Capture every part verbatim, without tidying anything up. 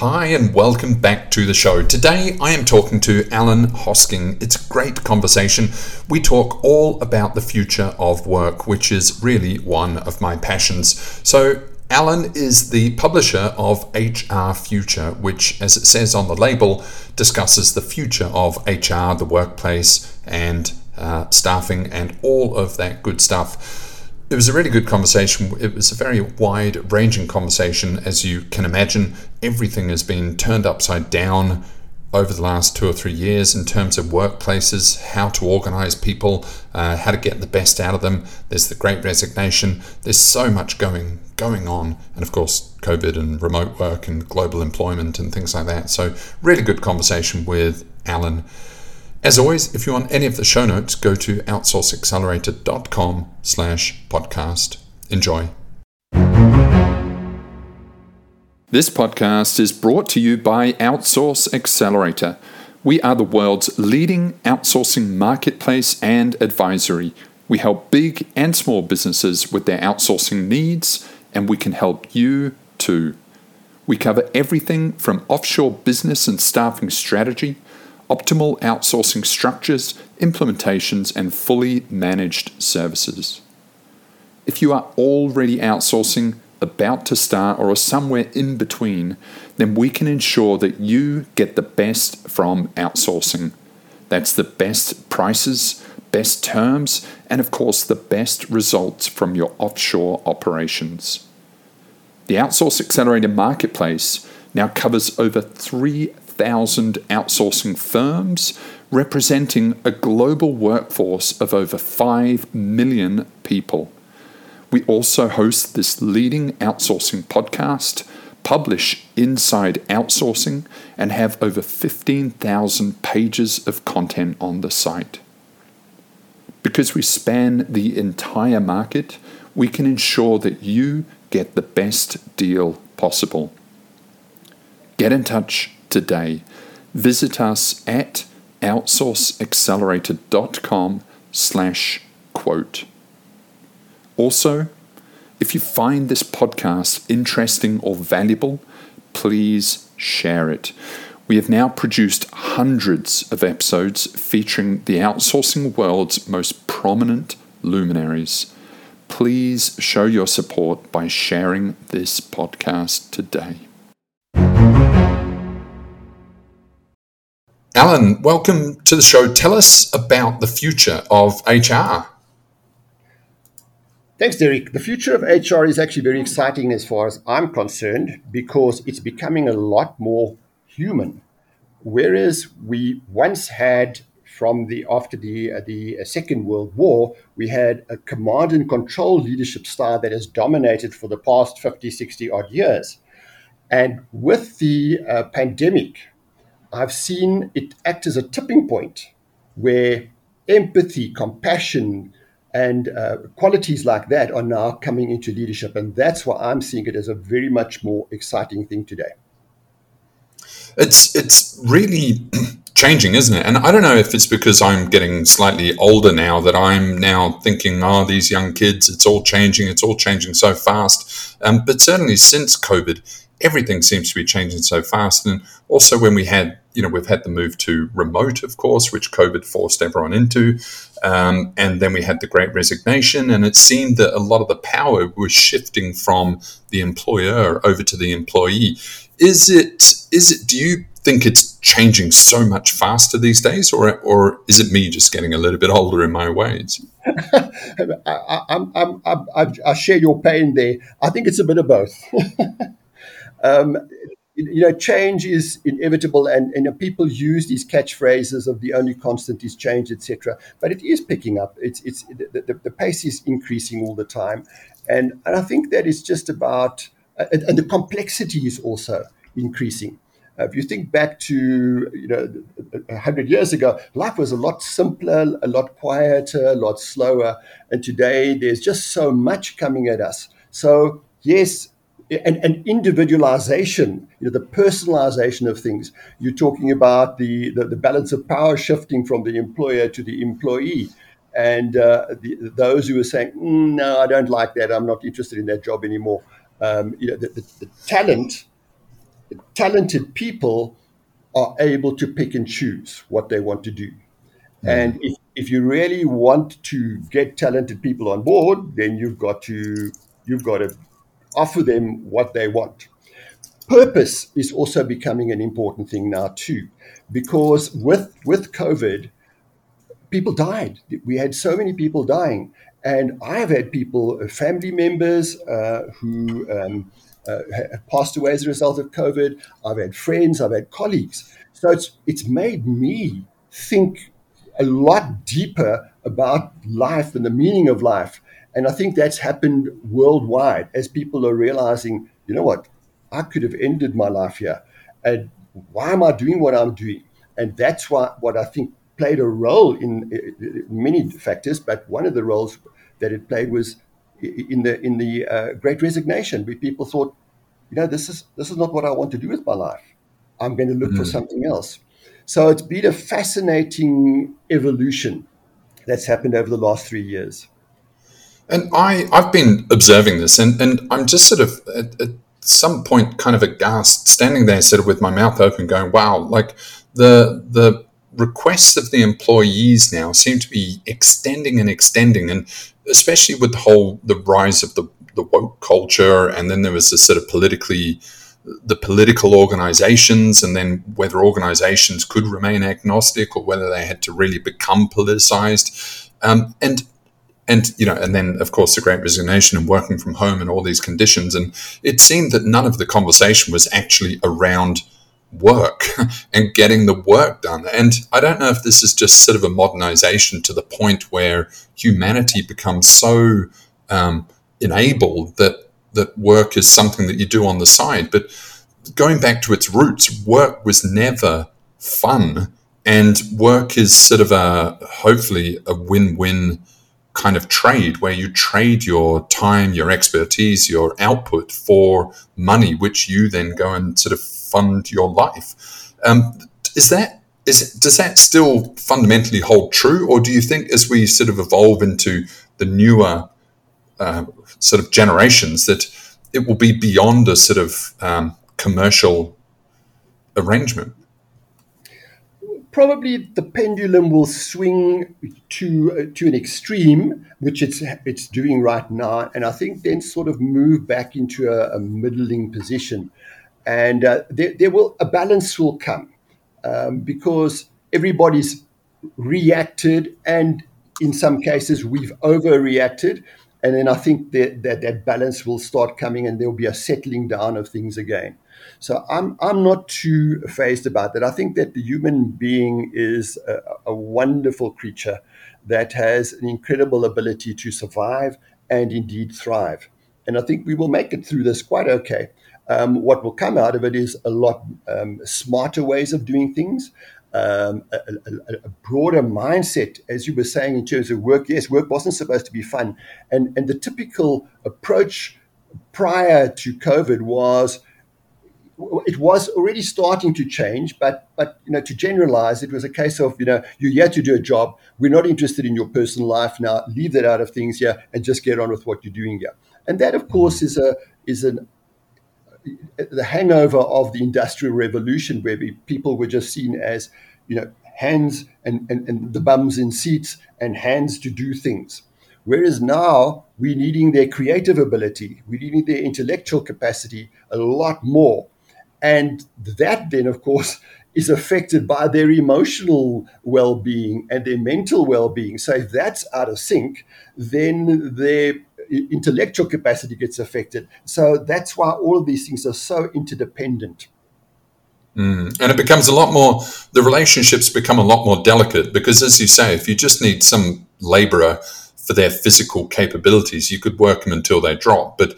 Hi and welcome back to the show. Today I am talking to Alan Hosking. It's a great conversation. We talk all about the future of work, which is really one of my passions. So Alan is the publisher of H R Future, which, as it says on the label, discusses the future of H R, the workplace, and uh, staffing and all of that good stuff. It was a really good conversation. It was a very wide-ranging conversation. As you can imagine, everything has been turned upside down over the last two or three years in terms of workplaces, how to organize people, uh, how to get the best out of them. There's the Great Resignation. There's so much going going on. And of course, COVID and remote work and global employment and things like that. So really good conversation with Alan. As always, if you want any of the show notes, go to outsource accelerator dot com slash podcast. Enjoy. This podcast is brought to you by Outsource Accelerator. We are the world's leading outsourcing marketplace and advisory. We help big and small businesses with their outsourcing needs, and we can help you too. We cover everything from offshore business and staffing strategy, optimal outsourcing structures, implementations, and fully managed services. If you are already outsourcing, about to start, or are somewhere in between, then we can ensure that you get the best from outsourcing. That's the best prices, best terms, and of course the best results from your offshore operations. The Outsource Accelerator Marketplace now covers over three thousand outsourcing firms, representing a global workforce of over five million people. We also host this leading outsourcing podcast, publish Inside Outsourcing, and have over fifteen thousand pages of content on the site. Because we span the entire market, we can ensure that you get the best deal possible. Get in touch today. Visit us at outsource accelerator dot com slash quote. Also, if you find this podcast interesting or valuable, please share it. We have now produced hundreds of episodes featuring the outsourcing world's most prominent luminaries. Please show your support by sharing this podcast today. Alan, welcome to the show. Tell us about the future of H R. Thanks, Derek. The future of H R is actually very exciting as far as I'm concerned, because it's becoming a lot more human. Whereas we once had, from the after the, uh, the Second World War, we had a command and control leadership style that has dominated for the past fifty, sixty odd years. And with the uh, pandemic, I've seen it act as a tipping point where empathy, compassion, and uh, qualities like that are now coming into leadership. And that's why I'm seeing it as a very much more exciting thing today. It's it's really changing, isn't it? And I don't know if it's because I'm getting slightly older now that I'm now thinking, oh, these young kids, it's all changing, it's all changing so fast. Um, but certainly since COVID, everything seems to be changing so fast. And also when we had, you know, we've had the move to remote, of course, which COVID forced everyone into. Um, and then we had the Great Resignation. And it seemed that a lot of the power was shifting from the employer over to the employee. Is it, is it, do you think it's changing so much faster these days? Or, or is it me just getting a little bit older in my ways? I, I, I, I, I share your pain there. I think it's a bit of both. Um, you know, change is inevitable, and, and people use these catchphrases of the only constant is change, et cetera. But it is picking up. It's it's the, the, the pace is increasing all the time, and and I think that is just about. Uh, and the complexity is also increasing. Uh, if you think back to, you know, a hundred years ago, life was a lot simpler, a lot quieter, a lot slower, and today there's just so much coming at us. So yes. And, and individualization, you know, the personalization of things. You're talking about the, the, the balance of power shifting from the employer to the employee. And uh, the, those who are saying, mm, no, I don't like that. I'm not interested in that job anymore. Um, you know, the, the, the talent talented people are able to pick and choose what they want to do. Mm. And if, if you really want to get talented people on board, then you've got to you've got to offer them what they want. Purpose is also becoming an important thing now too, because with with COVID, people died. We had so many people dying. And I have had people, family members uh, who um, uh, passed away as a result of COVID. I've had friends, I've had colleagues. So it's it's made me think a lot deeper about life and the meaning of life. And I think that's happened worldwide as people are realizing, you know what, I could have ended my life here. And why am I doing what I'm doing? And that's why, what I think played a role in many factors, but one of the roles that it played was in the in the uh, Great Resignation, where people thought, you know, this is this is not what I want to do with my life. I'm going to look mm. for something else. So it's been a fascinating evolution that's happened over the last three years. And I, I've been observing this, and, and I'm just sort of at, at some point kind of aghast, standing there sort of with my mouth open going, wow, like the the requests of the employees now seem to be extending and extending, and especially with the whole the rise of the, the woke culture, and then there was this sort of politically the political organizations, and then whether organizations could remain agnostic or whether they had to really become politicized, um, and and you know, and then of course the Great Resignation and working from home and all these conditions, and it seemed that none of the conversation was actually around work and getting the work done. And I don't know if this is just sort of a modernization to the point where humanity becomes so um, enabled that that work is something that you do on the side. But going back to its roots, work was never fun, and work is sort of a hopefully a win-win kind of trade where you trade your time, your expertise, your output for money, which you then go and sort of fund your life. Um, is that is does that still fundamentally hold true, or do you think as we sort of evolve into the newer uh, sort of generations that it will be beyond a sort of um, commercial arrangement? Probably the pendulum will swing to uh, to an extreme, which it's it's doing right now, and I think then sort of move back into a, a middling position. And uh, there, there will a balance will come um, because everybody's reacted, and in some cases we've overreacted, and then I think that that, that balance will start coming, and there will be a settling down of things again. So I'm I'm not too phased about that. I think that the human being is a, a wonderful creature that has an incredible ability to survive and indeed thrive, and I think we will make it through this quite okay. Um, what will come out of it is a lot um, smarter ways of doing things, um, a, a, a broader mindset, as you were saying, in terms of work. Yes, work wasn't supposed to be fun. And, and the typical approach prior to COVID was, it was already starting to change, but, but you know, to generalize, it was a case of, you know, you're here to do a job. We're not interested in your personal life now. Leave that out of things here and just get on with what you're doing here. And that, of course, is a is an the hangover of the Industrial Revolution, where we, people were just seen as, you know, hands and, and, and the bums in seats and hands to do things. Whereas now we're needing their creative ability, we're needing their intellectual capacity a lot more. And that then, of course, is affected by their emotional well-being and their mental well-being. So if that's out of sync, then their intellectual capacity gets affected. So that's why all of these things are so interdependent. Mm. And it becomes a lot more, the relationships become a lot more delicate, because as you say, if you just need some laborer for their physical capabilities, you could work them until they drop. But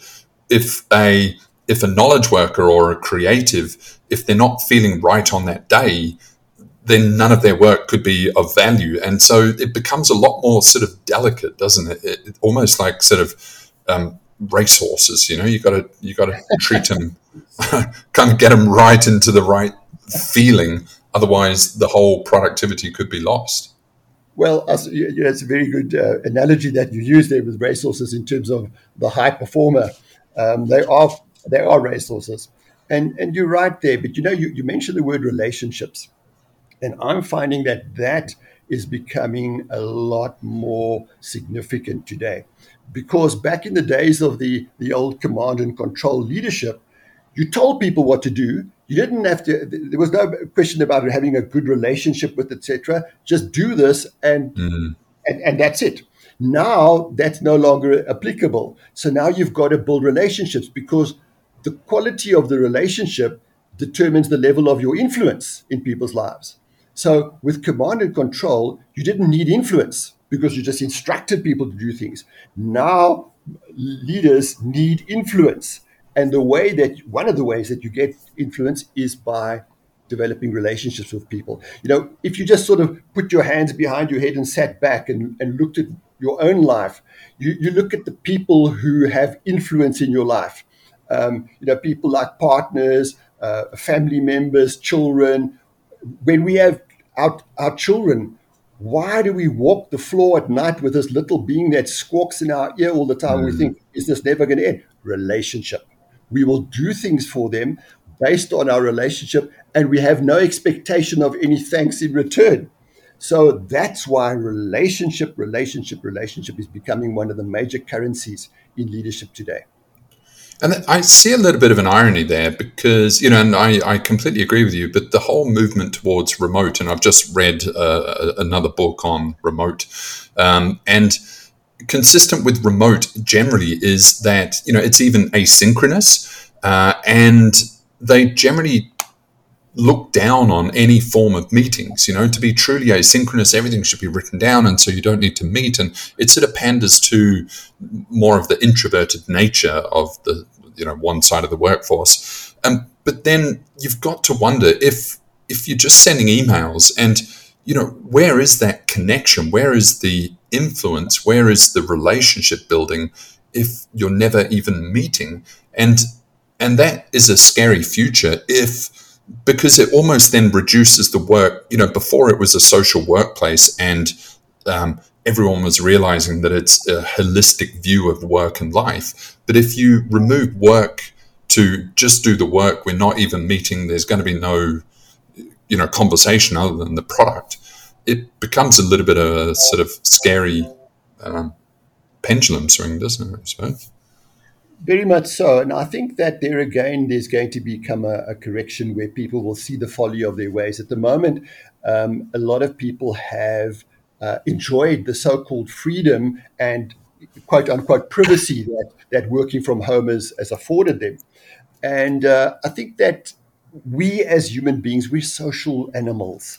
if a, if a knowledge worker or a creative, if they're not feeling right on that day, then none of their work could be of value. And so it becomes a lot more sort of delicate, doesn't it? It, it almost like sort of um, racehorses, you know, you got to you got to treat them, kind of get them right into the right feeling. Otherwise, the whole productivity could be lost. Well, that's you know, a very good uh, analogy that you use there with racehorses in terms of the high performer. Um, they are they are racehorses. And and you're right there. But, you know, you, you mentioned the word relationships. And I'm finding that that is becoming a lot more significant today. Because back in the days of the, the old command and control leadership, you told people what to do. You didn't have to, there was no question about having a good relationship with, et cetera. Just do this and, mm-hmm. and and that's it. Now that's no longer applicable. So now you've got to build relationships, because the quality of the relationship determines the level of your influence in people's lives. So with command and control, you didn't need influence because you just instructed people to do things. Now leaders need influence. And the way that one of the ways that you get influence is by developing relationships with people. You know, if you just sort of put your hands behind your head and sat back and, and looked at your own life, you, you look at the people who have influence in your life. Um, you know, people like partners, uh, family members, children. When we have our, our children, why do we walk the floor at night with this little being that squawks in our ear all the time? Mm. We think, is this never going to end? Relationship. We will do things for them based on our relationship, and we have no expectation of any thanks in return. So that's why relationship, relationship, relationship is becoming one of the major currencies in leadership today. And I see a little bit of an irony there because, you know, and I, I completely agree with you, but the whole movement towards remote, and I've just read uh, another book on remote, um, and consistent with remote generally is that, you know, it's even asynchronous, uh, and they generally look down on any form of meetings. You know, to be truly asynchronous, everything should be written down, and so you don't need to meet. And it sort of panders to more of the introverted nature of the, you know, one side of the workforce. Um, but then you've got to wonder if if you're just sending emails and, you know, where is that connection? Where is the influence? Where is the relationship building if you're never even meeting? And and that is a scary future, if because it almost then reduces the work. You know, before it was a social workplace and um, everyone was realizing that it's a holistic view of work and life. But if you remove work to just do the work, we're not even meeting, there's going to be no, you know, conversation other than the product. It becomes a little bit of a sort of scary um, pendulum swing, doesn't it, I suppose? Very much so. And I think that there again, there's going to become a, a correction where people will see the folly of their ways. At the moment, um, a lot of people have uh, enjoyed the so-called freedom and quote unquote privacy that, that working from home has, has afforded them. And uh, I think that we as human beings, we're social animals.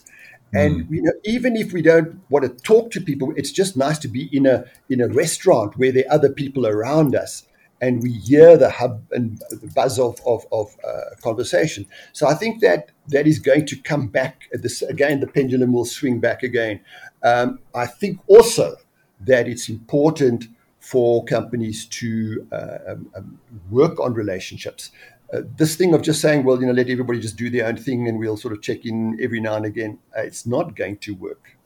And you know, even if we don't want to talk to people, it's just nice to be in a in a restaurant where there are other people around us, and we hear the hub and the buzz of of, of uh, conversation. So I think that that is going to come back. This again, the pendulum will swing back again. Um, I think also that it's important for companies to uh, um, work on relationships. Uh, this thing of just saying, well, you know, let everybody just do their own thing and we'll sort of check in every now and again, uh, it's not going to work.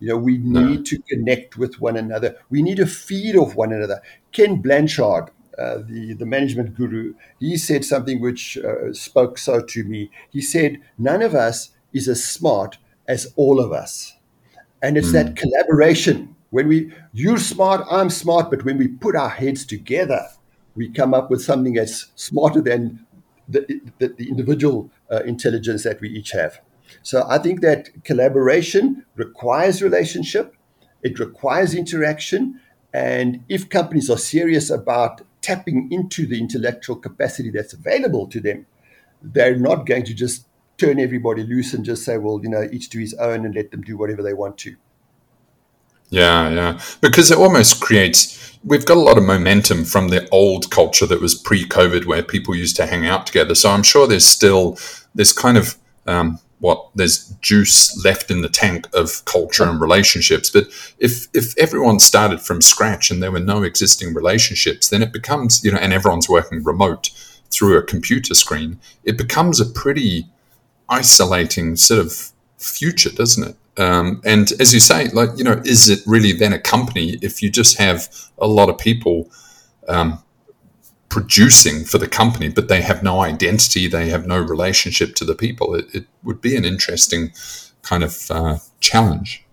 You know, we no. need to connect with one another. We need to feed off one another. Ken Blanchard, uh, the, the management guru, he said something which uh, spoke so to me. He said, none of us is as smart as all of us. And it's mm. that collaboration. When we, you're smart, I'm smart, but when we put our heads together, we come up with something that's smarter than The, the, the individual uh, intelligence that we each have. So I think that collaboration requires relationship, it requires interaction, and if companies are serious about tapping into the intellectual capacity that's available to them, they're not going to just turn everybody loose and just say, well, you know, each to his own and let them do whatever they want to. Yeah, yeah, because it almost creates, we've got a lot of momentum from the old culture that was pre-COVID where people used to hang out together. So I'm sure there's still this kind of, um, what, there's juice left in the tank of culture and relationships. But if, if everyone started from scratch and there were no existing relationships, then it becomes, you know, and everyone's working remote through a computer screen, it becomes a pretty isolating sort of future, doesn't it? Um, and as you say, like, you know, is it really then a company if you just have a lot of people um, producing for the company, but they have no identity, they have no relationship to the people. It, it would be an interesting kind of uh, challenge.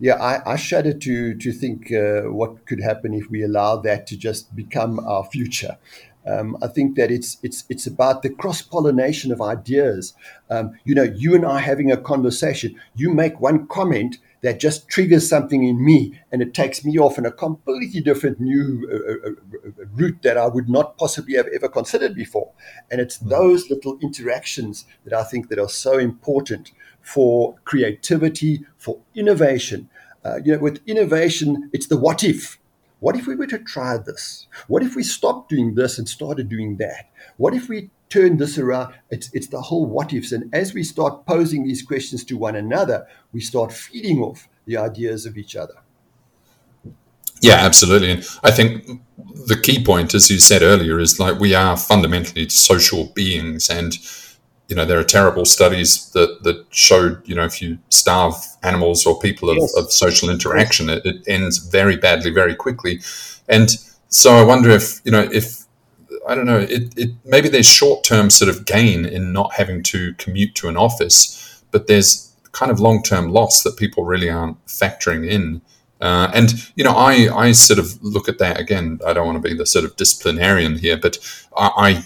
Yeah, I, I shudder to to think uh, what could happen if we allow that to just become our future. Um, I think that it's it's it's about the cross-pollination of ideas. Um, you know, you and I having a conversation, you make one comment that just triggers something in me, and it takes me off in a completely different new uh, uh, route that I would not possibly have ever considered before. And it's those little interactions that I think that are so important for creativity, for innovation. Uh, you know, with innovation, it's the what if. What if we were to try this? What if we stopped doing this and started doing that? What if we turn this around? It's it's the whole what ifs. And as we start posing these questions to one another, we start feeding off the ideas of each other. Yeah, absolutely. And I think the key point, as you said earlier, is like we are fundamentally social beings. And, you know, there are terrible studies that, that showed, you know, if you starve animals or people of, yes. of social interaction, it, it ends very badly, very quickly. And so I wonder if, you know, if, I don't know, it, it maybe there's short-term sort of gain in not having to commute to an office, but there's kind of long-term loss that people really aren't factoring in. Uh, and, you know, I, I sort of look at that, again, I don't want to be the sort of disciplinarian here, but I, I,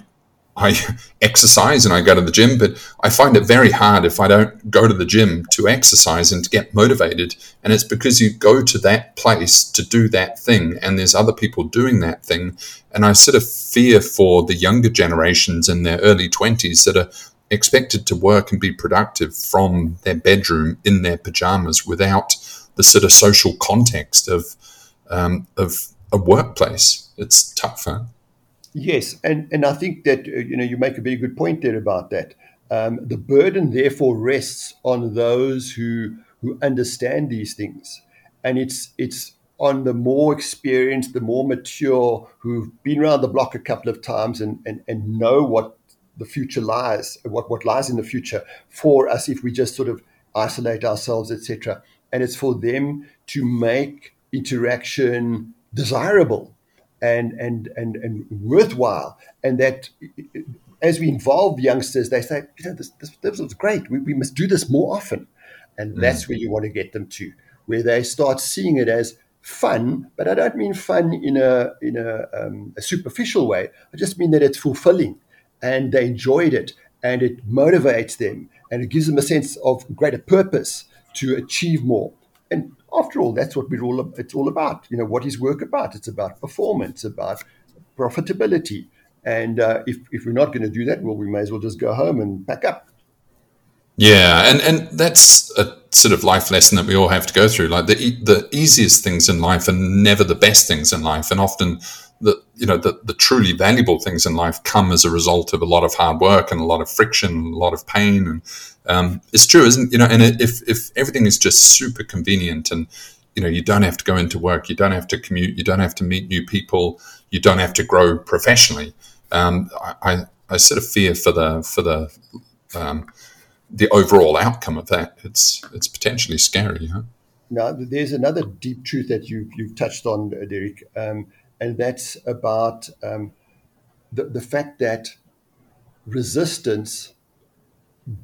I exercise and I go to the gym, but I find it very hard if I don't go to the gym to exercise and to get motivated. And it's because you go to that place to do that thing, and there's other people doing that thing. And I sort of fear for the younger generations in their early twenties that are expected to work and be productive from their bedroom in their pajamas without the sort of social context of um, of a workplace. It's tougher. Yes, and, and I think that, you know, you make a very good point there about that. Um, the burden, therefore, rests on those who who understand these things. And it's it's on the more experienced, the more mature, who've been around the block a couple of times and, and, and know what the future lies, what, what lies in the future for us if we just sort of isolate ourselves, et cetera. And it's for them to make interaction desirable and and and and worthwhile, and that as we involve the youngsters, they say, you know, this this, this was great. We, we must do this more often, and mm. that's where you want to get them to, where they start seeing it as fun. But I don't mean fun in a in a, um, a superficial way. I just mean that it's fulfilling, and they enjoyed it, and it motivates them, and it gives them a sense of greater purpose to achieve more. And after all, that's what we're all, it's all about. You know, what is work about? It's about performance, about profitability. And uh, if, if we're not going to do that, well, we may as well just go home and pack up. Yeah, and, and that's a sort of life lesson that we all have to go through. Like the e- the easiest things in life are never the best things in life. And often, the you know, the, the truly valuable things in life come as a result of a lot of hard work and a lot of friction, a lot of pain. And um, it's true, isn't you know? And if if everything is just super convenient and, you know, you don't have to go into work, you don't have to commute, you don't have to meet new people, you don't have to grow professionally. Um, I, I I sort of fear for the for the um, the overall outcome of that. It's it's potentially scary, huh? Now, there's another deep truth that you you've touched on, Derek, um, and that's about um, the the fact that resistance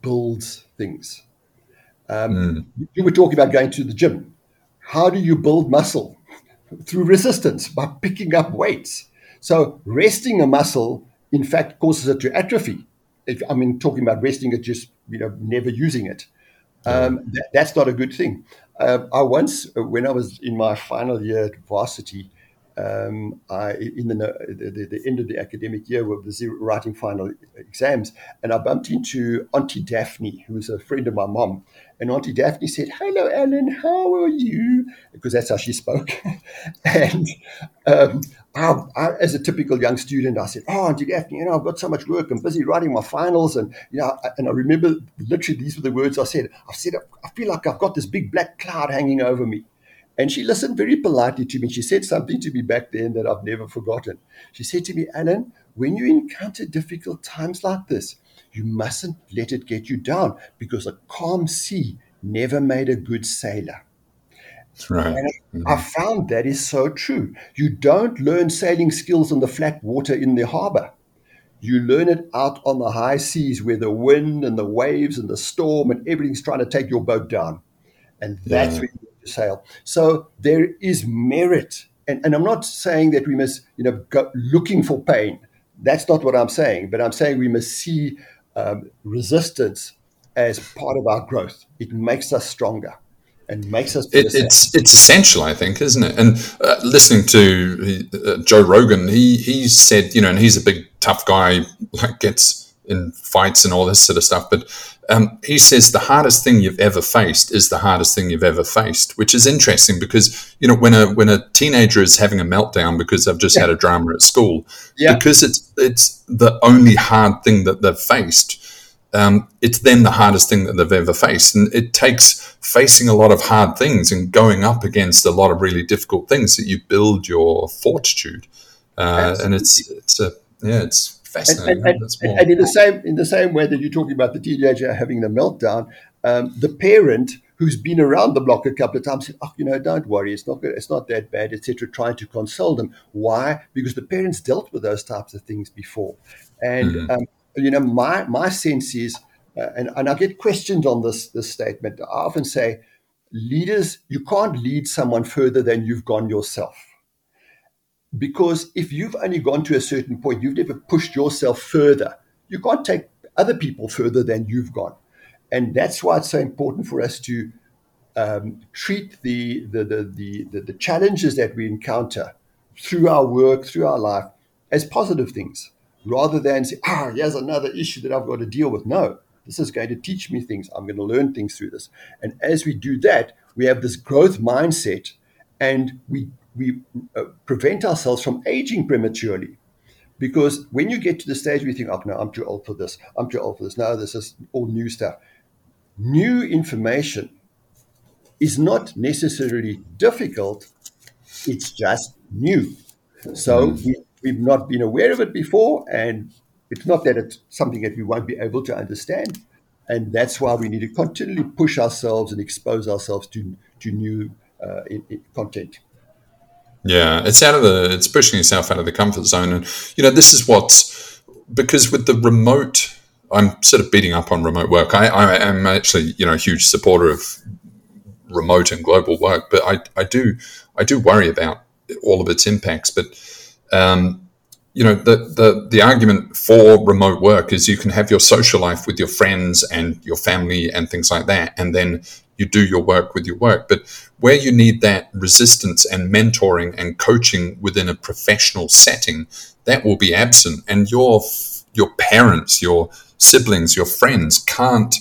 builds things. Um, mm. You were talking about going to the gym. How do you build muscle? Through resistance, by picking up weights. So resting a muscle, in fact, causes it to atrophy. If, I mean, talking about resting, it just, you know, never using it. Um, that, that's not a good thing. Uh, I once, when I was in my final year at varsity, um, I in the, the the end of the academic year, we were writing final exams, and I bumped into Auntie Daphne, who was a friend of my mom. And Auntie Daphne said, "Hello, Alan, how are you?" Because that's how she spoke. And um, I, I, as a typical young student, I said, "Oh, Auntie Daphne, you know, I've got so much work. I'm busy writing my finals." And, you know, I, and I remember literally these were the words I said. I said, "I feel like I've got this big black cloud hanging over me." And she listened very politely to me. She said something to me back then that I've never forgotten. She said to me, "Alan, when you encounter difficult times like this, you mustn't let it get you down, because a calm sea never made a good sailor." Right. And mm-hmm. I found that is so true. You don't learn sailing skills on the flat water in the harbor. You learn it out on the high seas where the wind and the waves and the storm and everything's trying to take your boat down. And that's yeah. where you need to sail. So there is merit. And, and I'm not saying that we must, you know, go looking for pain. That's not what I'm saying. But I'm saying we must see um, resistance as part of our growth. It makes us stronger. And makes us it, it's it's essential, I think, isn't it? And uh, listening to uh, Joe Rogan, he he said, you know, and he's a big tough guy, like gets in fights and all this sort of stuff. But um, he says the hardest thing you've ever faced is the hardest thing you've ever faced, which is interesting because you know when a when a teenager is having a meltdown because they've just yeah. had a drama at school, yeah. because it's it's the only hard thing that they've faced. Um, it's then the hardest thing that they've ever faced. And it takes facing a lot of hard things and going up against a lot of really difficult things that you build your fortitude. Uh, and it's, it's a, yeah, it's fascinating. And, and, and, more- and in the same, in the same way that you're talking about the teenager having the meltdown, um, the parent who's been around the block a couple of times said, oh, you know, don't worry, it's not good, it's not that bad, et cetera, trying to console them. Why? Because the parents dealt with those types of things before. And, mm-hmm. um, You know, my, my sense is, uh, and, and I get questioned on this, this statement, I often say, leaders, you can't lead someone further than you've gone yourself. Because if you've only gone to a certain point, you've never pushed yourself further. You can't take other people further than you've gone. And that's why it's so important for us to um, treat the the, the, the, the the challenges that we encounter through our work, through our life, as positive things. Rather than say, ah, oh, here's another issue that I've got to deal with. No, this is going to teach me things. I'm going to learn things through this. And as we do that, we have this growth mindset and we we uh, prevent ourselves from aging prematurely. Because when you get to the stage where you think, oh, no, I'm too old for this. I'm too old for this. No, this is all new stuff. New information is not necessarily difficult. It's just new. So we We've not been aware of it before, and it's not that it's something that we won't be able to understand. And that's why we need to continually push ourselves and expose ourselves to to new uh, in, in content. Yeah, it's out of the, it's pushing yourself out of the comfort zone. And, you know, this is what's, because with the remote, I'm sort of beating up on remote work. I, I am actually, you know, a huge supporter of remote and global work, but I, I do, I do worry about all of its impacts. But Um, you know, the, the, the argument for remote work is you can have your social life with your friends and your family and things like that, and then you do your work with your work. But where you need that resistance and mentoring and coaching within a professional setting, that will be absent. And your your parents, your siblings, your friends can't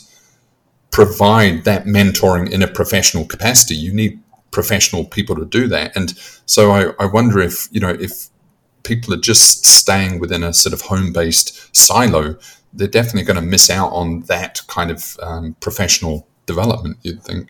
provide that mentoring in a professional capacity. You need professional people to do that. And so I, I wonder if, you know, if people are just staying within a sort of home-based silo, they're definitely going to miss out on that kind of um, professional development, you'd think.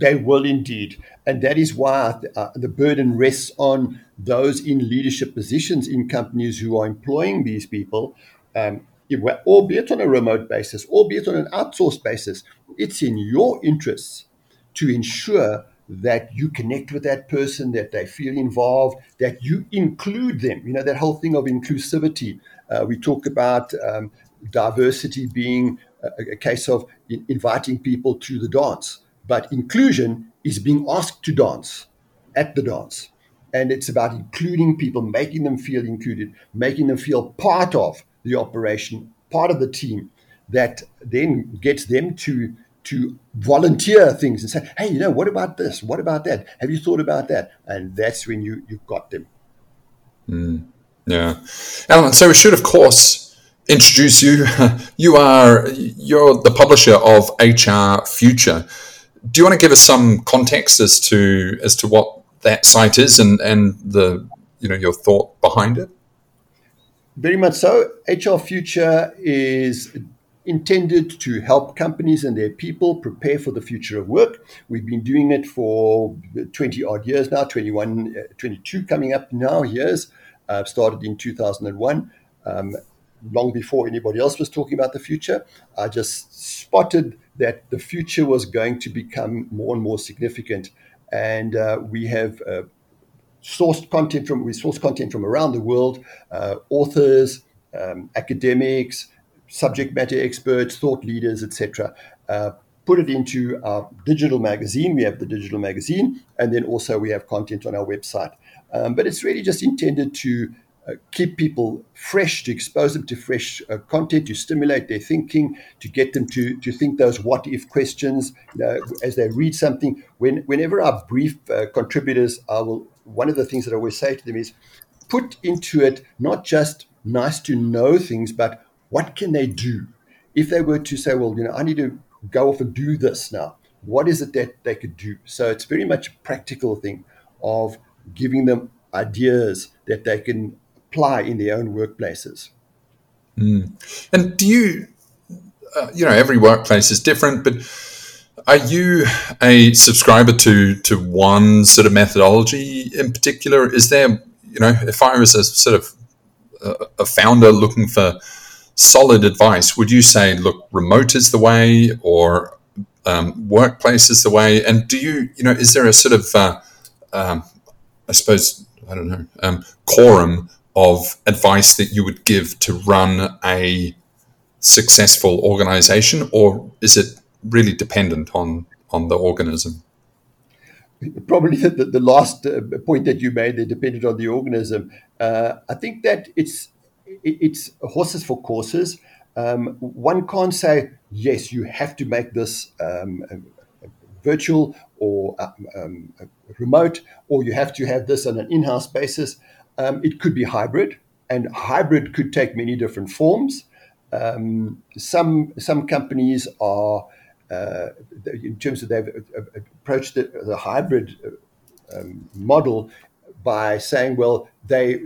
They will indeed. And that is why the, uh, the burden rests on those in leadership positions in companies who are employing these people, um, if we're, albeit on a remote basis, albeit on an outsourced basis. It's in your interests to ensure that you connect with that person, that they feel involved, that you include them. You know, that whole thing of inclusivity. Uh, we talk about um, diversity being a, a case of in- inviting people to the dance. But inclusion is being asked to dance at the dance. And it's about including people, making them feel included, making them feel part of the operation, part of the team, that then gets them to to volunteer things and say, hey, you know, what about this? What about that? Have you thought about that? And that's when you, you've got them. Mm, yeah. Alan, so we should, of course, introduce you. You are, you're the publisher of H R Future. Do you want to give us some context as to as to what that site is and, and the, you know, your thought behind it? Very much so. H R Future is intended to help companies and their people prepare for the future of work. We've been doing it for twenty odd years now, twenty-one, twenty-two coming up now years. Uh, started in two thousand one, um, long before anybody else was talking about the future. I just spotted that the future was going to become more and more significant. and uh, we have uh, sourced content from we source content from around the world, uh, authors, um, academics, subject matter experts, thought leaders, et cetera. Uh, put it into our digital magazine. We have the digital magazine, and then also we have content on our website. Um, but it's really just intended to uh, keep people fresh, to expose them to fresh uh, content, to stimulate their thinking, to get them to to think those what-if questions, you know, as they read something. When whenever our brief uh, contributors, I will. One of the things that I always say to them is, put into it not just nice to know things, but what can they do? If they were to say, well, you know, I need to go off and do this now, what is it that they could do? So it's very much a practical thing of giving them ideas that they can apply in their own workplaces. Mm. And do you, uh, you know, every workplace is different, but are you a subscriber to to one sort of methodology in particular? Is there, you know, if I was a sort of a, a founder looking for solid advice, would you say, look, remote is the way, or um, workplace is the way? And do you, you know, is there a sort of, uh, um, I suppose, I don't know, um, quorum of advice that you would give to run a successful organization, or is it really dependent on, on the organism? Probably the, the last uh, point that you made, they depended on the organism. Uh, I think that it's it's horses for courses. Um, one can't say, yes, you have to make this um, virtual or um, remote, or you have to have this on an in-house basis. Um, it could be hybrid, and hybrid could take many different forms. Um, some some companies are, uh, in terms of they've approached the, the hybrid um, model by saying, well, they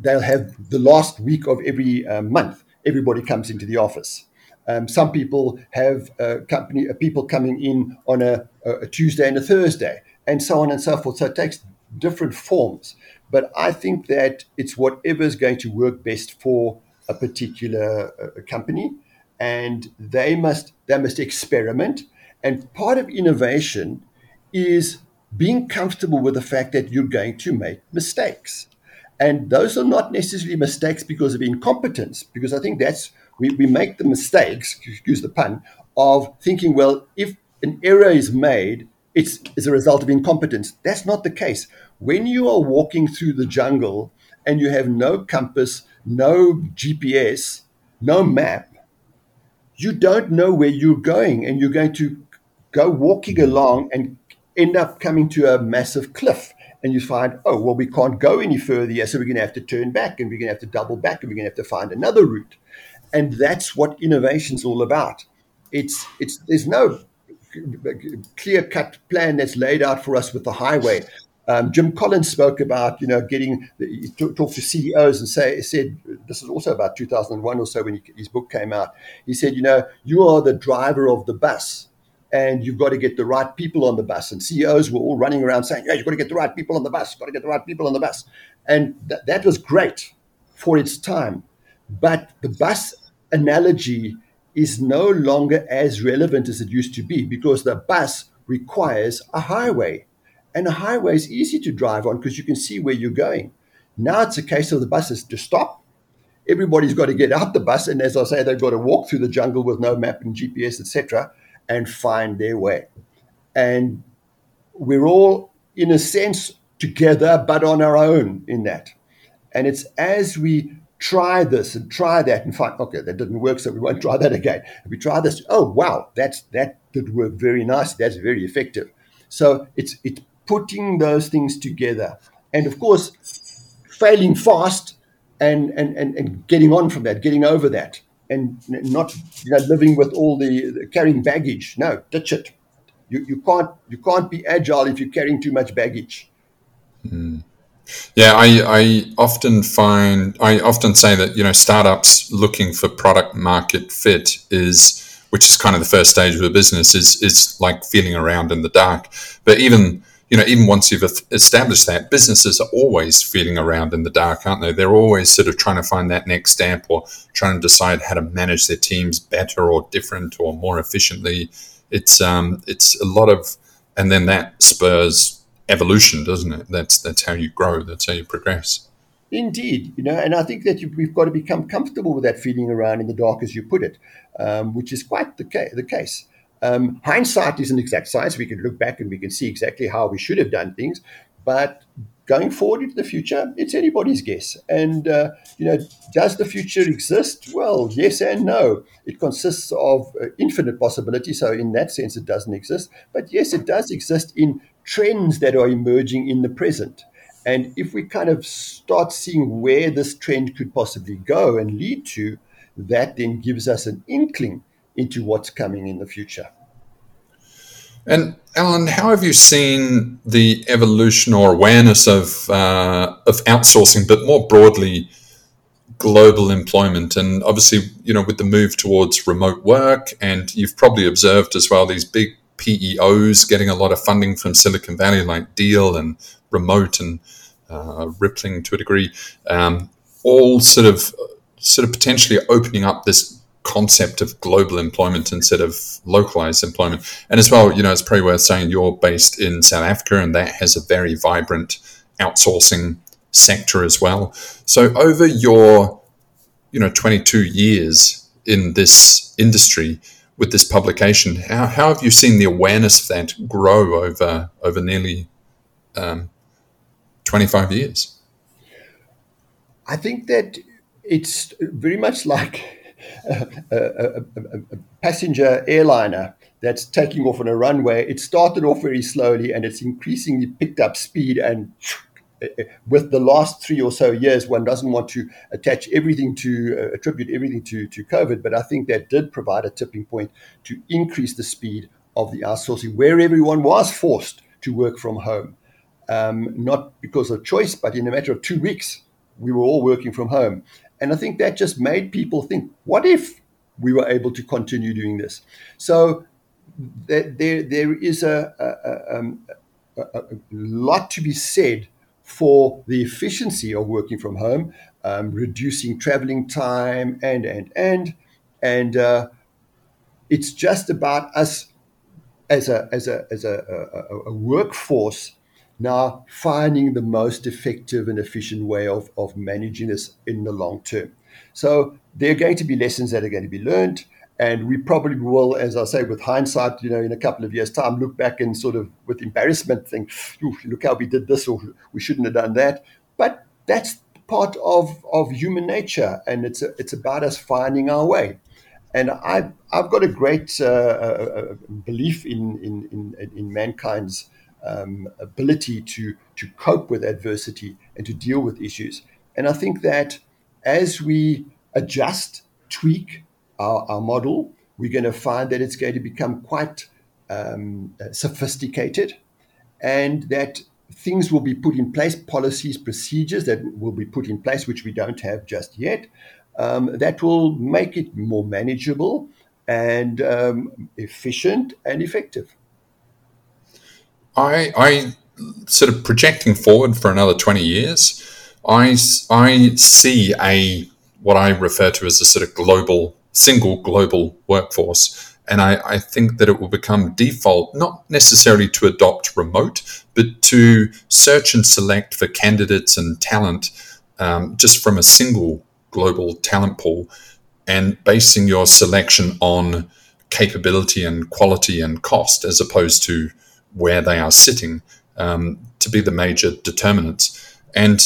they'll have the last week of every uh, month, everybody comes into the office. Um, some people have uh, company uh, people coming in on a, a Tuesday and a Thursday, and so on and so forth. So it takes different forms. But I think that it's whatever is going to work best for a particular uh, company, and they must they must experiment. And part of innovation is being comfortable with the fact that you're going to make mistakes. And those are not necessarily mistakes because of incompetence, because I think that's, we, we make the mistakes, excuse the pun, of thinking, well, if an error is made, it's as a result of incompetence. That's not the case. When you are walking through the jungle and you have no compass, no G P S, no map, you don't know where you're going, and you're going to go walking along and end up coming to a massive cliff. And you find, oh, well, we can't go any further here, so we're going to have to turn back, and we're going to have to double back, and we're going to have to find another route. And that's what innovation's all about. It's it's there's no clear-cut plan that's laid out for us with the highway. Um, Jim Collins spoke about, you know, getting he talked to C E Os and say said this is also about two thousand one or so when he, his book came out. He said, you know, you are the driver of the bus, and you've got to get the right people on the bus. And C E Os were all running around saying, yeah, you've got to get the right people on the bus, you've got to get the right people on the bus. And th- that was great for its time. But the bus analogy is no longer as relevant as it used to be, because the bus requires a highway. And a highway is easy to drive on because you can see where you're going. Now it's a case of the bus is to stop. Everybody's got to get out the bus. And as I say, they've got to walk through the jungle with no map and G P S, et cetera, and find their way. And we're all, in a sense, together, but on our own in that. And it's as we try this and try that and find, okay, that didn't work, so we won't try that again. And we try this, oh, wow, that's, that did work very nicely. That's very effective. So it's, it's putting those things together. And, of course, failing fast and, and, and, and getting on from that, getting over that. And not, you know, living with all the, the carrying baggage. No, ditch it. You you can't you can't be agile if you're carrying too much baggage. Mm. Yeah, I I often find I often say that, you know, startups looking for product market fit is, which is kind of the first stage of a business, is is like feeling around in the dark. But even you know even once you've established that, businesses are always feeling around in the dark, aren't they? They're always sort of trying to find that next step, or trying to decide how to manage their teams better or different or more efficiently. It's um it's a lot of, and then that spurs evolution, doesn't it? That's that's how you grow. That's how you progress. Indeed, you know, and I think that you, we've got to become comfortable with that feeling around in the dark, as you put it, um, which is quite the, ca- the case. Um, hindsight isn't exact science. We can look back and we can see exactly how we should have done things, but going forward into the future, it's anybody's guess. And, uh, you know, does the future exist? Well, yes and no. It consists of uh, infinite possibility, so in that sense, it doesn't exist. But yes, it does exist in trends that are emerging in the present. And if we kind of start seeing where this trend could possibly go and lead to, that then gives us an inkling into what's coming in the future. And Alan, how have you seen the evolution or awareness of uh, of outsourcing, but more broadly, global employment? And obviously, you know, with the move towards remote work, and you've probably observed as well these big P E Os getting a lot of funding from Silicon Valley, like Deal and Remote and uh, Rippling to a degree, um, all sort of sort of potentially opening up this concept of global employment instead of localized employment. And as well, you know, it's probably worth saying you're based in South Africa, and that has a very vibrant outsourcing sector as well. So over your, you know, twenty-two years in this industry with this publication, how, how have you seen the awareness of that grow over, over nearly um, twenty-five years? I think that it's very much like A, a, a, a passenger airliner that's taking off on a runway. It started off very slowly and it's increasingly picked up speed, and with the last three or so years, one doesn't want to attach everything to, uh, attribute everything to, to COVID, but I think that did provide a tipping point to increase the speed of the outsourcing where everyone was forced to work from home. Um, not because of choice, but in a matter of two weeks, we were all working from home. And I think that just made people think, what if we were able to continue doing this? So there, there, there is a, a, a, a lot to be said for the efficiency of working from home, um, reducing traveling time, and, and, and. And uh, it's just about us as a, as a, as a, a, a workforce now finding the most effective and efficient way of, of managing this in the long term. So there are going to be lessons that are going to be learned, and we probably will, as I say, with hindsight, you know, in a couple of years' time, look back and sort of with embarrassment think, look how we did this, or we shouldn't have done that. But that's part of, of human nature, and it's a, it's about us finding our way. And I've, I've got a great uh, uh, belief in, in, in, in mankind's Um, ability to to cope with adversity and to deal with issues. And I think that as we adjust, tweak our, our model, we're going to find that it's going to become quite um, sophisticated, and that things will be put in place, policies, procedures that will be put in place, which we don't have just yet, um, that will make it more manageable and um, efficient and effective. I, I sort of projecting forward for another twenty years, I, I see a what I refer to as a sort of global, single global workforce. And I, I think that it will become default, not necessarily to adopt remote, but to search and select for candidates and talent um, just from a single global talent pool, and basing your selection on capability and quality and cost as opposed to where they are sitting um, to be the major determinants. And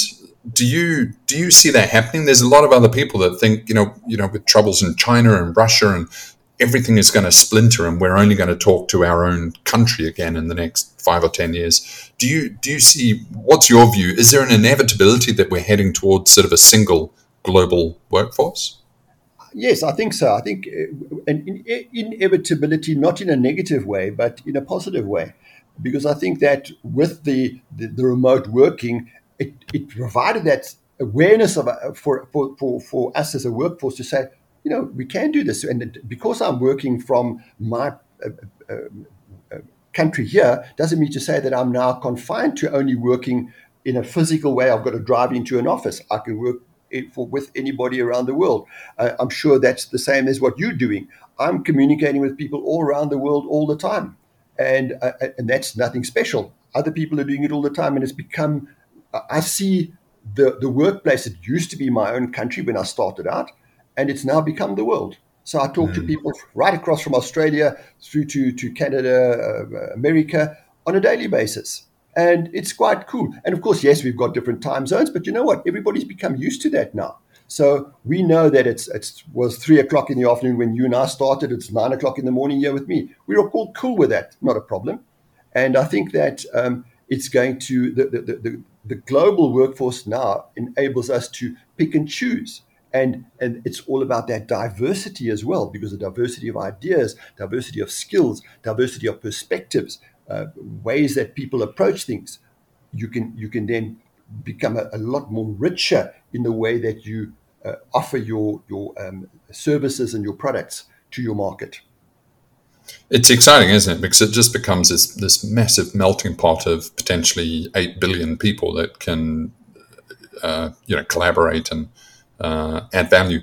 do you do you see that happening? There's a lot of other people that think, you know, you know, with troubles in China and Russia, and everything is going to splinter, and we're only going to talk to our own country again in the next five or ten years. Do you do you see? What's your view? Is there an inevitability that we're heading towards sort of a single global workforce? Yes, I think so. I think an inevitability, not in a negative way, but in a positive way. Because I think that with the, the, the remote working, it, it provided that awareness of uh, for, for, for, for us as a workforce to say, you know, we can do this. And it, because I'm working from my uh, uh, uh, country here, doesn't mean to say that I'm now confined to only working in a physical way. I've got to drive into an office. I can work for, with anybody around the world. Uh, I'm sure that's the same as what you're doing. I'm communicating with people all around the world all the time. And uh, and that's nothing special. Other people are doing it all the time, and it's become, I see the, the workplace that used to be my own country when I started out, and it's now become the world. So I talk mm. to people right across from Australia through to, to Canada, uh, America, on a daily basis. And it's quite cool. And of course, yes, we've got different time zones, but you know what? Everybody's become used to that now. So we know that it's it was three o'clock in the afternoon when you and I started. It's nine o'clock in the morning here with me. We're all cool with that, not a problem. And I think that um, it's going to the, the the the global workforce now enables us to pick and choose, and and it's all about that diversity as well, because the diversity of ideas, diversity of skills, diversity of perspectives, uh, ways that people approach things. You can you can then become a, a lot more richer in the way that you Uh, offer your your um, services and your products to your market. It's exciting, isn't it? Because it just becomes this this massive melting pot of potentially eight billion people that can, uh, you know, collaborate and uh, add value.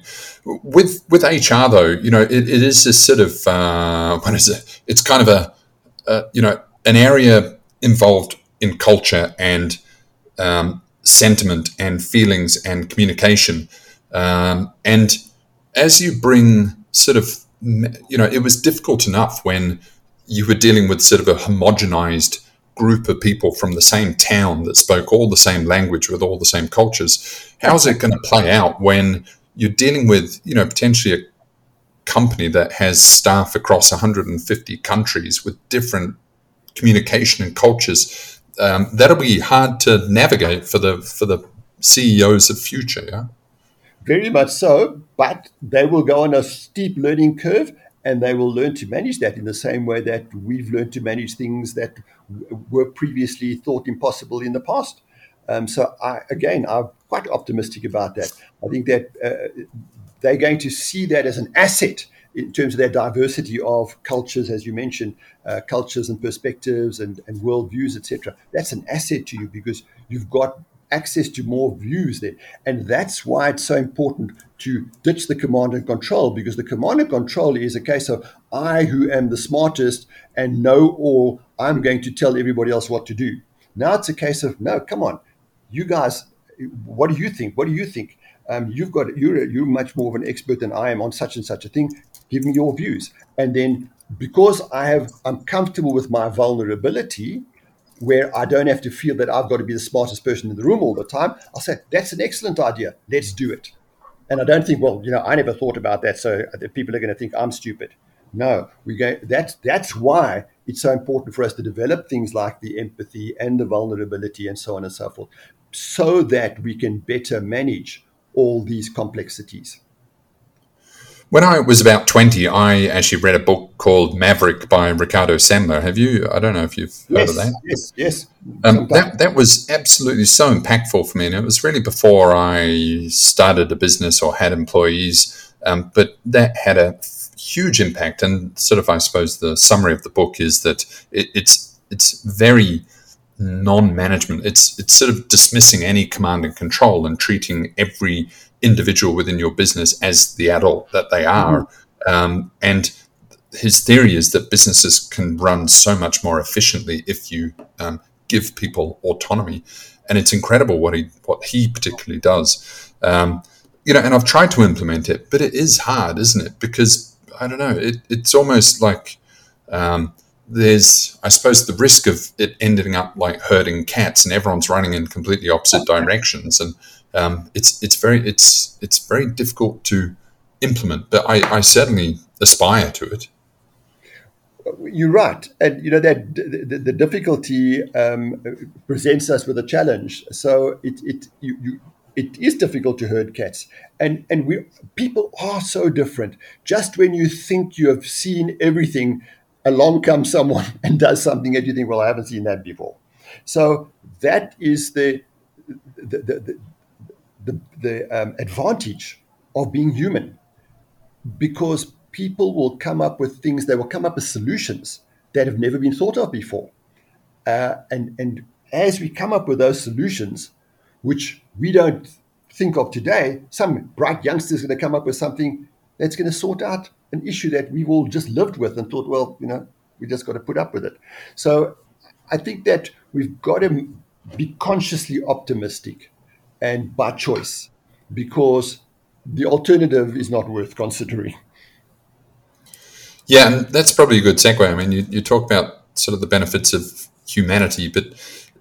With with H R though, you know, it, it is this sort of uh, what is it? It's kind of a uh, you know an area involved in culture and um, sentiment and feelings and communication. Um, and as you bring sort of, you know, it was difficult enough when you were dealing with sort of a homogenized group of people from the same town that spoke all the same language with all the same cultures. How's it going to play out when you're dealing with, you know, potentially a company that has staff across one hundred fifty countries with different communication and cultures? Um, that'll be hard to navigate for the for the C E Os of future, yeah? Very much so, but they will go on a steep learning curve, and they will learn to manage that in the same way that we've learned to manage things that w- were previously thought impossible in the past. Um, so, I, again, I'm quite optimistic about that. I think that uh, they're going to see that as an asset in terms of their diversity of cultures, as you mentioned, uh, cultures and perspectives and, and worldviews, et cetera. That's an asset to you because you've got access to more views there. And that's why it's so important to ditch the command and control, because the command and control is a case of I, who am the smartest and know all, I'm going to tell everybody else what to do. Now it's a case of, no, come on, you guys, what do you think? What do you think? Um, you've got, you're, you're much more of an expert than I am on such and such a thing. Give me your views. And then because I have, I'm comfortable with my vulnerability, where I don't have to feel that I've got to be the smartest person in the room all the time, I'll say, that's an excellent idea. Let's do it. And I don't think, well, you know, I never thought about that, so people are going to think I'm stupid. No, we go, that's, that's why it's so important for us to develop things like the empathy and the vulnerability and so on and so forth, so that we can better manage all these complexities. When I was about twenty, I actually read a book called Maverick by Ricardo Semler. Have you? I don't know if you've heard yes, of that. Yes, yes, um, that That was absolutely so impactful for me. And it was really before I started a business or had employees. Um, but that had a huge impact. And sort of, I suppose, the summary of the book is that it, it's it's very non-management. It's, it's sort of dismissing any command and control and treating every individual within your business as the adult that they are. Mm-hmm. Um, and his theory is that businesses can run so much more efficiently if you um, give people autonomy. And it's incredible what he what he particularly does. Um, you know, and I've tried to implement it, but it is hard, isn't it? Because, I don't know, it, it's almost like um, there's, I suppose, the risk of it ending up like herding cats and everyone's running in completely opposite directions. And Um, it's it's very it's it's very difficult to implement, but I, I certainly aspire to it. You're right, and you know that the, the difficulty um, presents us with a challenge. So it it you, you it is difficult to herd cats, and and we people are so different. Just when you think you have seen everything, along comes someone and does something that you think, well, I haven't seen that before. So that is the the the. the the, the um, advantage of being human, because people will come up with things, they will come up with solutions that have never been thought of before. Uh, and, and as we come up with those solutions, which we don't think of today, some bright youngster is going to come up with something that's going to sort out an issue that we've all just lived with and thought, well, you know, we just got to put up with it. So I think that we've got to be consciously optimistic and by choice, because the alternative is not worth considering. Yeah, and that's probably a good segue. I mean, you, you talk about sort of the benefits of humanity, but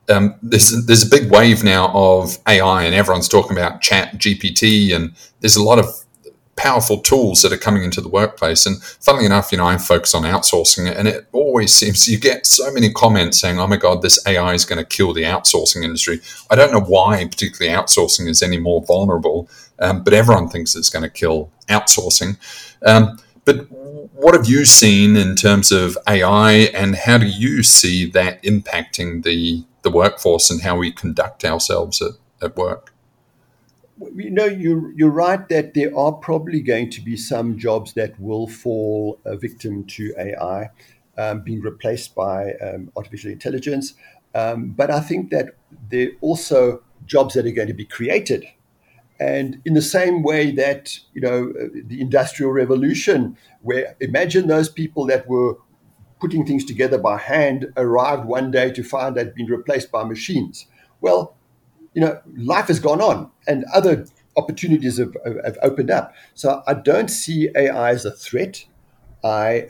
um, there's, there's a big wave now of A I, and everyone's talking about Chat G P T, and there's a lot of powerful tools that are coming into the workplace. And funnily enough, you know, I focus on outsourcing, and it always seems you get so many comments saying, oh my God, this A I is going to kill the outsourcing industry. I don't know why particularly outsourcing is any more vulnerable, um, but everyone thinks it's going to kill outsourcing. Um, but what have you seen in terms of A I, and how do you see that impacting the, the workforce and how we conduct ourselves at, at work? You know, you're, you're right that there are probably going to be some jobs that will fall a victim to A I um, being replaced by um, artificial intelligence. Um, but I think that there are also jobs that are going to be created. And in the same way that, you know, the Industrial Revolution, where imagine those people that were putting things together by hand arrived one day to find they'd been replaced by machines. Well, you know, life has gone on and other opportunities have, have opened up. So I don't see A I as a threat. I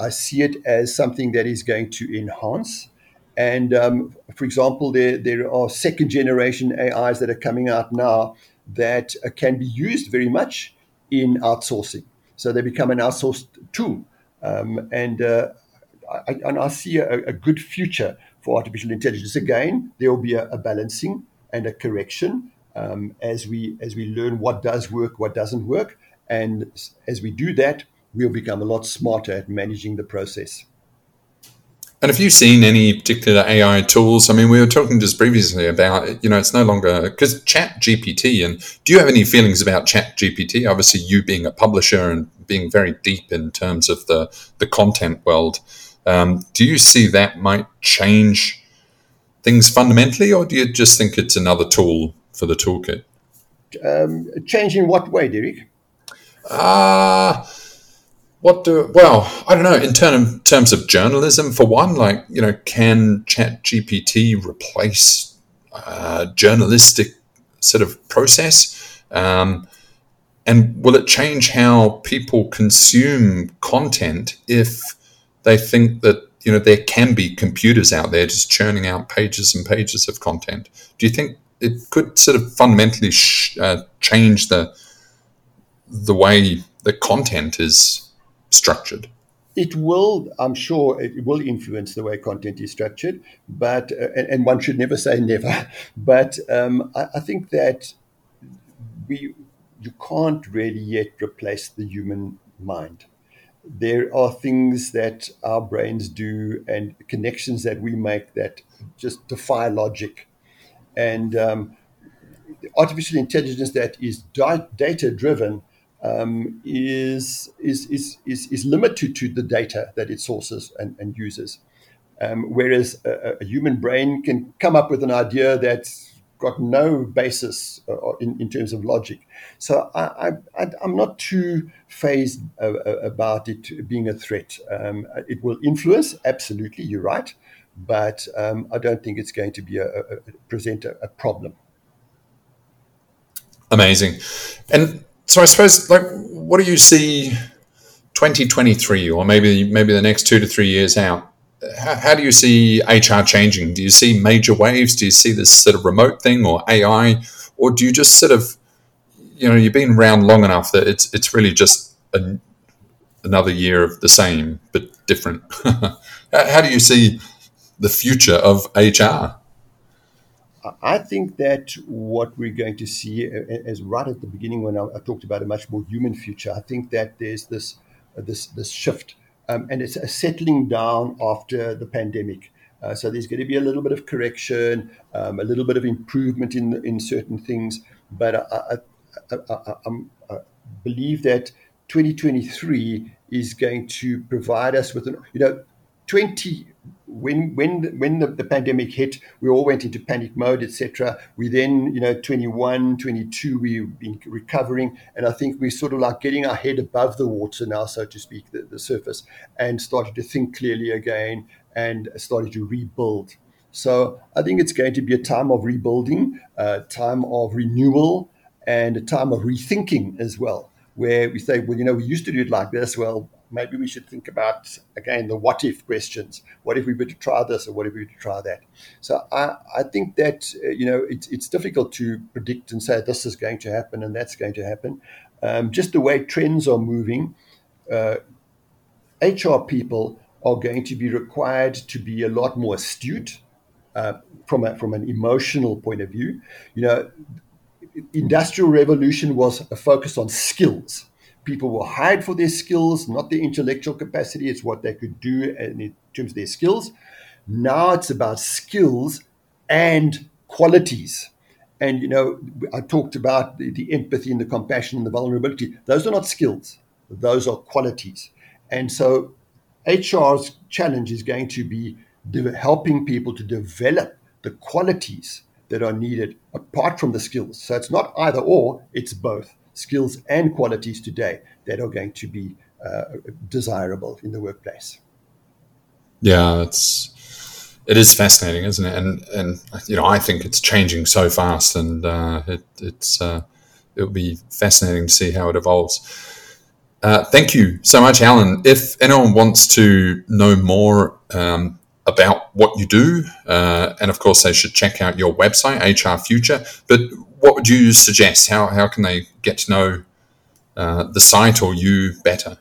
I see it as something that is going to enhance. And um, for example, there, there are second generation A Is that are coming out now that can be used very much in outsourcing. So they become an outsourced tool. Um, and, uh, I, and I see a, a good future for artificial intelligence. Again, there will be a, a balancing and a correction um, as we as we learn what does work, what doesn't work. And as we do that, we'll become a lot smarter at managing the process. And have you seen any particular A I tools? I mean, we were talking just previously about, you know, it's no longer, because Chat G P T, and do you have any feelings about Chat G P T? Obviously, you being a publisher and being very deep in terms of the, the content world, um, do you see that might change things fundamentally, or do you just think it's another tool for the toolkit? Um, change in what way, Derek? Uh, what do, well, I don't know, in term, terms of journalism, for one, like, you know, can Chat G P T replace uh, journalistic sort of process? Um, and will it change how people consume content if they think that, you know, there can be computers out there just churning out pages and pages of content? Do you think it could sort of fundamentally sh- uh, change the the way the content is structured? It will, I'm sure, it will influence the way content is structured, but uh, and, and one should never say never. But um, I, I think that we you can't really yet replace the human mind. There are things that our brains do and connections that we make that just defy logic. And um, artificial intelligence that is di- data-driven um, is, is, is, is, is limited to the data that it sources and, and uses. Um, whereas a, a human brain can come up with an idea that's got no basis uh, in, in terms of logic. So I, I, I'm not too phased uh, about it being a threat. Um, it will influence, absolutely, you're right, but um, I don't think it's going to be a, a, a present a, a problem. Amazing. And so I suppose, like, what do you see twenty twenty-three or maybe maybe the next two to three years out? How do you see H R changing? Do you see major waves? Do you see this sort of remote thing or A I? Or do you just sort of, you know, you've been around long enough that it's it's really just a, another year of the same, but different? How do you see the future of H R? I think that what we're going to see is right at the beginning when I, I talked about a much more human future. I think that there's this this this shift. Um, and it's a settling down after the pandemic. Uh, so there's going to be a little bit of correction, um, a little bit of improvement in in certain things. But I, I, I, I, I believe that twenty twenty-three is going to provide us with, an, you know, twenty when when when the, the pandemic hit, we all went into panic mode, et cetera. We then, you know, twenty-one, twenty-two, we've been recovering, and I think we're sort of like getting our head above the water now, so to speak, the, the surface, and started to think clearly again and started to rebuild. So I think it's going to be a time of rebuilding, a time of renewal, and a time of rethinking as well, where we say, well, you know, we used to do it like this. Well, maybe we should think about, again, the what-if questions. What if we were to try this, or what if we were to try that? So I, I think that, uh, you know, it's, it's difficult to predict and say this is going to happen and that's going to happen. Um, just the way trends are moving, uh, H R people are going to be required to be a lot more astute uh, from a, from an emotional point of view. You know, Industrial Revolution was a focus on skills. People were hired for their skills, not their intellectual capacity. It's what they could do in terms of their skills. Now it's about skills and qualities. And, you know, I talked about the, the empathy and the compassion and the vulnerability. Those are not skills. Those are qualities. And so H R's challenge is going to be de- helping people to develop the qualities that are needed apart from the skills. So it's not either or, it's both. Skills and qualities today that are going to be uh, desirable in the workplace. Yeah, that's it is fascinating, isn't it? And and you know, I think it's changing so fast, and uh, it, it's uh, it'll be fascinating to see how it evolves. Uh, thank you so much, Alan. If anyone wants to know more um, about what you do, uh, and of course they should check out your website, H R Future. But what would you suggest? How how can they get to know uh, the site or you better?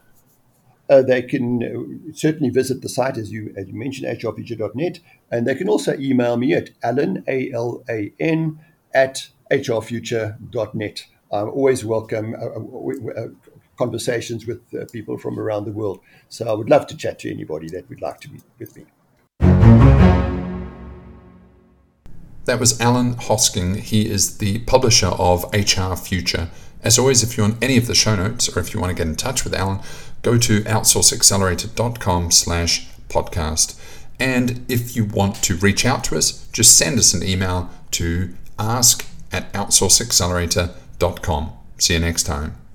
Uh, they can certainly visit the site, as you as you mentioned, h r future dot net, and they can also email me at alan, A L A N, at h r future dot net. I always welcome uh, uh, conversations with uh, people from around the world. So I would love to chat to anybody that would like to be with me. That was Alan Hosking. He is the publisher of H R Future. As always, if you're on any of the show notes or if you want to get in touch with Alan, go to outsourceaccelerator.com slash podcast. And if you want to reach out to us, just send us an email to ask at outsourceaccelerator dot com. See you next time.